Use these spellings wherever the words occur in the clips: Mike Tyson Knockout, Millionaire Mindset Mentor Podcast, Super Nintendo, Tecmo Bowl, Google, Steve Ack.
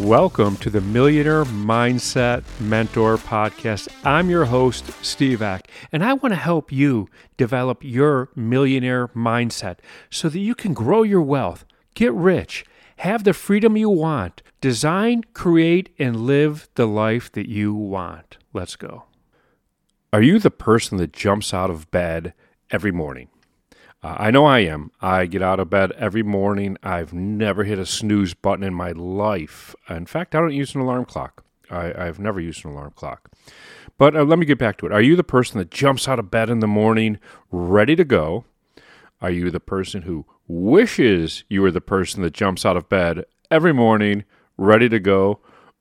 Welcome to the Millionaire Mindset Mentor Podcast. I'm your host, Steve Ack, and I want to help you develop your millionaire mindset so that you can grow your wealth, get rich, have the freedom you want, design, create, and live the life that you want. Let's go. Are you the person that jumps out of bed every morning? I know I am. I get out of bed every morning. I've never hit a snooze button in my life. In fact, I don't use an alarm clock. I've never used an alarm clock. But let me get back to it. Are you the person that jumps out of bed in the morning ready to go? Are you the person who wishes you were the person that jumps out of bed every morning ready to go?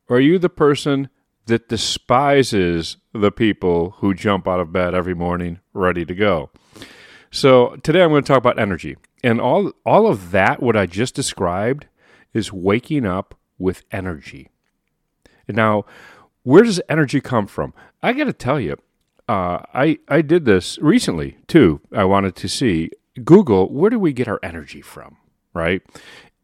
Or are you the person that despises the people who jump out of bed every morning ready to go? So today I'm going to talk about energy. And all of that, what I just described, is waking up with energy. Now, where does energy come from? I got to tell you, I did this recently too. I wanted to see, Google, where do we get our energy from, right?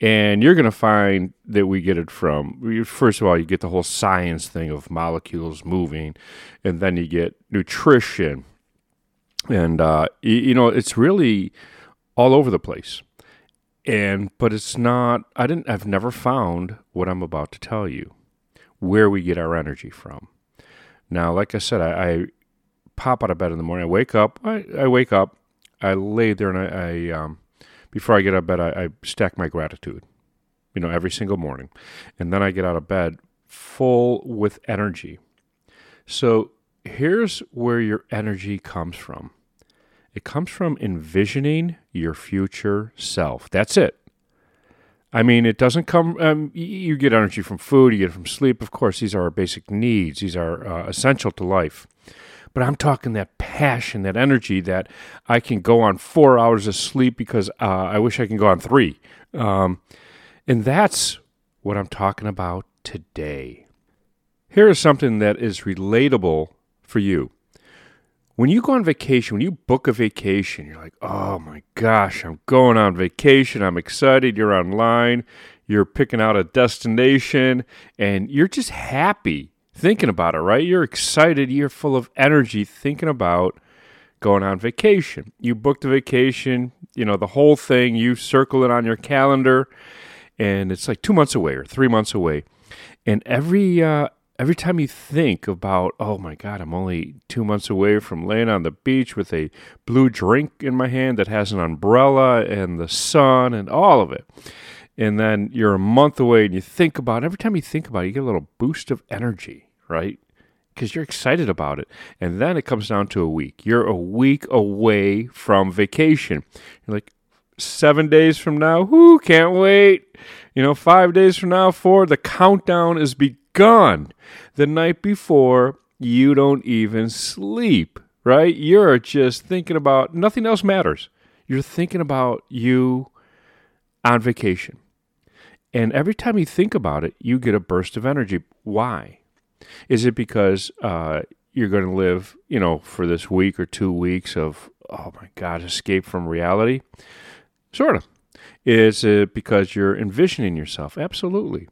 And you're going to find that we get it from, first of all, you get the whole science thing of molecules moving, and then you get nutrition. And, it's really all over the place. But it's not, I've never found what I'm about to tell you, where we get our energy from. Now, like I said, I pop out of bed in the morning. I wake up, I lay there, and I before I get out of bed, I stack my gratitude, every single morning. And then I get out of bed full with energy. So here's where your energy comes from. It comes from envisioning your future self. That's it. I mean, it doesn't come, you get energy from food, you get it from sleep. Of course, these are our basic needs. These are essential to life. But I'm talking that passion, that energy that I can go on 4 hours of sleep because I wish I can go on 3. And that's what I'm talking about today. Here is something that is relatable for you. When you go on vacation, when you book a vacation, you're like, oh my gosh, I'm going on vacation. I'm excited. You're online. You're picking out a destination, and you're just happy thinking about it, right? You're excited. You're full of energy thinking about going on vacation. You booked the vacation, the whole thing. You circle it on your calendar, and it's like 2 months away or 3 months away. And every time you think about, oh my God, I'm only 2 months away from laying on the beach with a blue drink in my hand that has an umbrella and the sun and all of it. And then you're a month away and you think about it. Every time you think about it, you get a little boost of energy, right? Because you're excited about it. And then it comes down to a week. You're a week away from vacation. You're like, 7 days from now, whoo, can't wait. 5 days from now, 4, the countdown is begun. The night before, you don't even sleep, right? You're just thinking about, nothing else matters. You're thinking about you on vacation. And every time you think about it, you get a burst of energy. Why? Is it because you're going to live, for this week or 2 weeks of, oh my God, escape from reality? Sort of. Is it because you're envisioning yourself? Absolutely.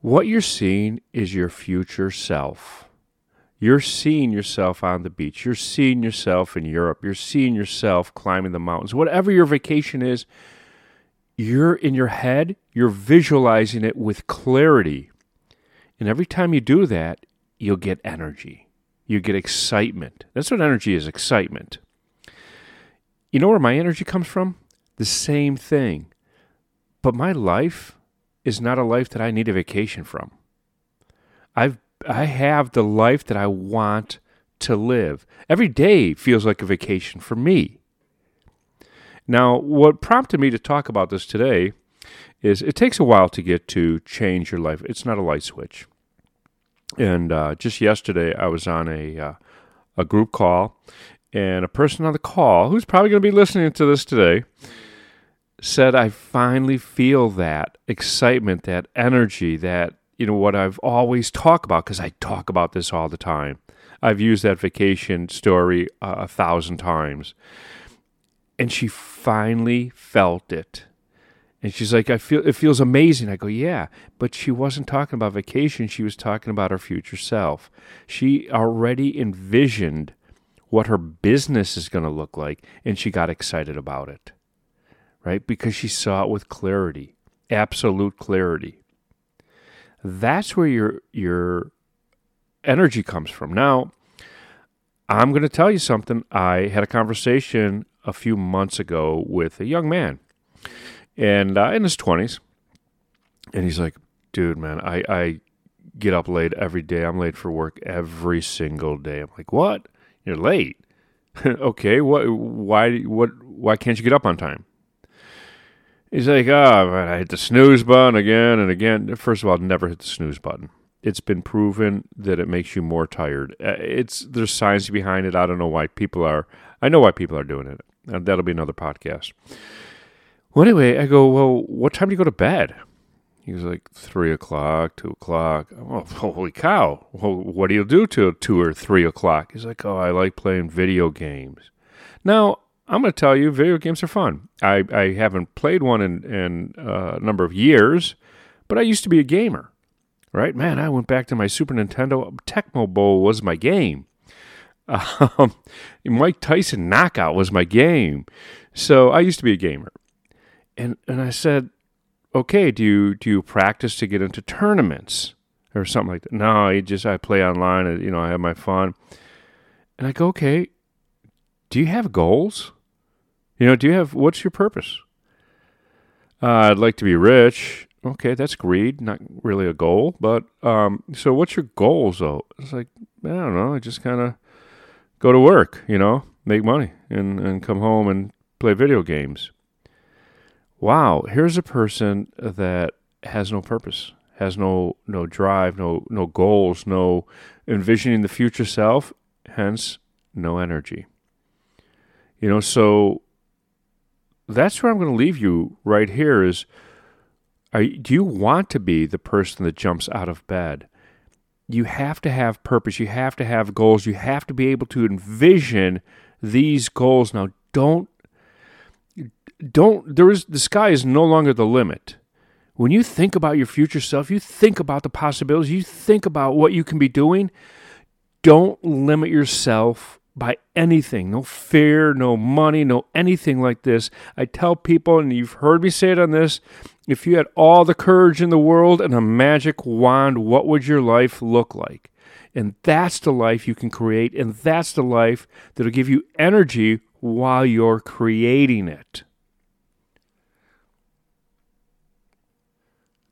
What you're seeing is your future self. You're seeing yourself on the beach. You're seeing yourself in Europe. You're seeing yourself climbing the mountains. Whatever your vacation is, you're in your head. You're visualizing it with clarity. And every time you do that, you'll get energy. You get excitement. That's what energy is, excitement. You know where my energy comes from? The same thing. But my life is not a life that I need a vacation from. I have the life that I want to live. Every day feels like a vacation for me. Now, what prompted me to talk about this today is it takes a while to get to change your life. It's not a light switch. And just yesterday, I was on a group call. And a person on the call, who's probably going to be listening to this today, said, I finally feel that excitement, that energy, that, what I've always talked about, because I talk about this all the time. I've used that vacation story 1,000 times. And she finally felt it. And she's like, it feels amazing. I go, yeah, but she wasn't talking about vacation. She was talking about her future self. She already envisioned what her business is going to look like, and she got excited about it, right? Because she saw it with clarity, absolute clarity. That's where your energy comes from. Now, I'm going to tell you something. I had a conversation a few months ago with a young man. And in his 20s, and he's like, dude, man, I get up late every day. I'm late for work every single day. I'm like, what? You're late? Okay, why can't you get up on time? He's like, oh, man, I hit the snooze button again and again. First of all, never hit the snooze button. It's been proven that it makes you more tired. There's science behind it. I don't know why people are. I know why people are doing it. That'll be another podcast. Well, anyway, I go, well, what time do you go to bed? He was like, 3 o'clock, 2 o'clock. Oh, holy cow. Well, what do you do till 2 or 3 o'clock? He's like, oh, I like playing video games. Now, I'm going to tell you, video games are fun. I haven't played one in a number of years, but I used to be a gamer, right? Man, I went back to my Super Nintendo. Tecmo Bowl was my game. Mike Tyson Knockout was my game. So I used to be a gamer. And I said, okay, do you practice to get into tournaments or something like that? No, I play online and, I have my fun. And I go, okay, do you have goals? What's your purpose? I'd like to be rich. Okay, that's greed, not really a goal. But so what's your goals, though? It's like, I don't know, I just kind of go to work, make money and come home and play video games. Wow, here's a person that has no purpose, has no drive, no goals, no envisioning the future self, hence no energy. So that's where I'm going to leave you right here is, do you want to be the person that jumps out of bed? You have to have purpose. You have to have goals. You have to be able to envision these goals. Now, the sky is no longer the limit. When you think about your future self, you think about the possibilities, you think about what you can be doing, don't limit yourself by anything. No fear, no money, no anything like this. I tell people, and you've heard me say it on this, if you had all the courage in the world and a magic wand, what would your life look like? And that's the life you can create, and that's the life that'll give you energy while you're creating it.